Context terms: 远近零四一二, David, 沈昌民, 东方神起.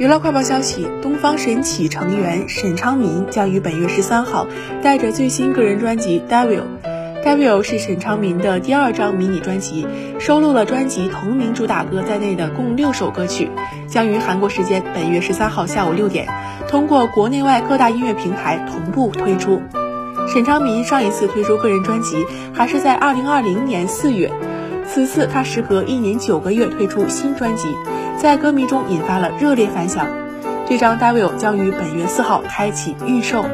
娱乐快报消息，东方神起成员沈昌民将于本月13号带着最新个人专辑《David》。《David》是沈昌民的第2张迷你专辑，收录了专辑同名主打歌在内的共6首歌曲，将于韩国时间本月13号下午6点，通过国内外各大音乐平台同步推出。沈昌民上一次推出个人专辑还是在2020年4月，此次他时隔1年9个月推出新专辑，在歌迷中引发了热烈反响。这张《David》将于本月4号开启预售。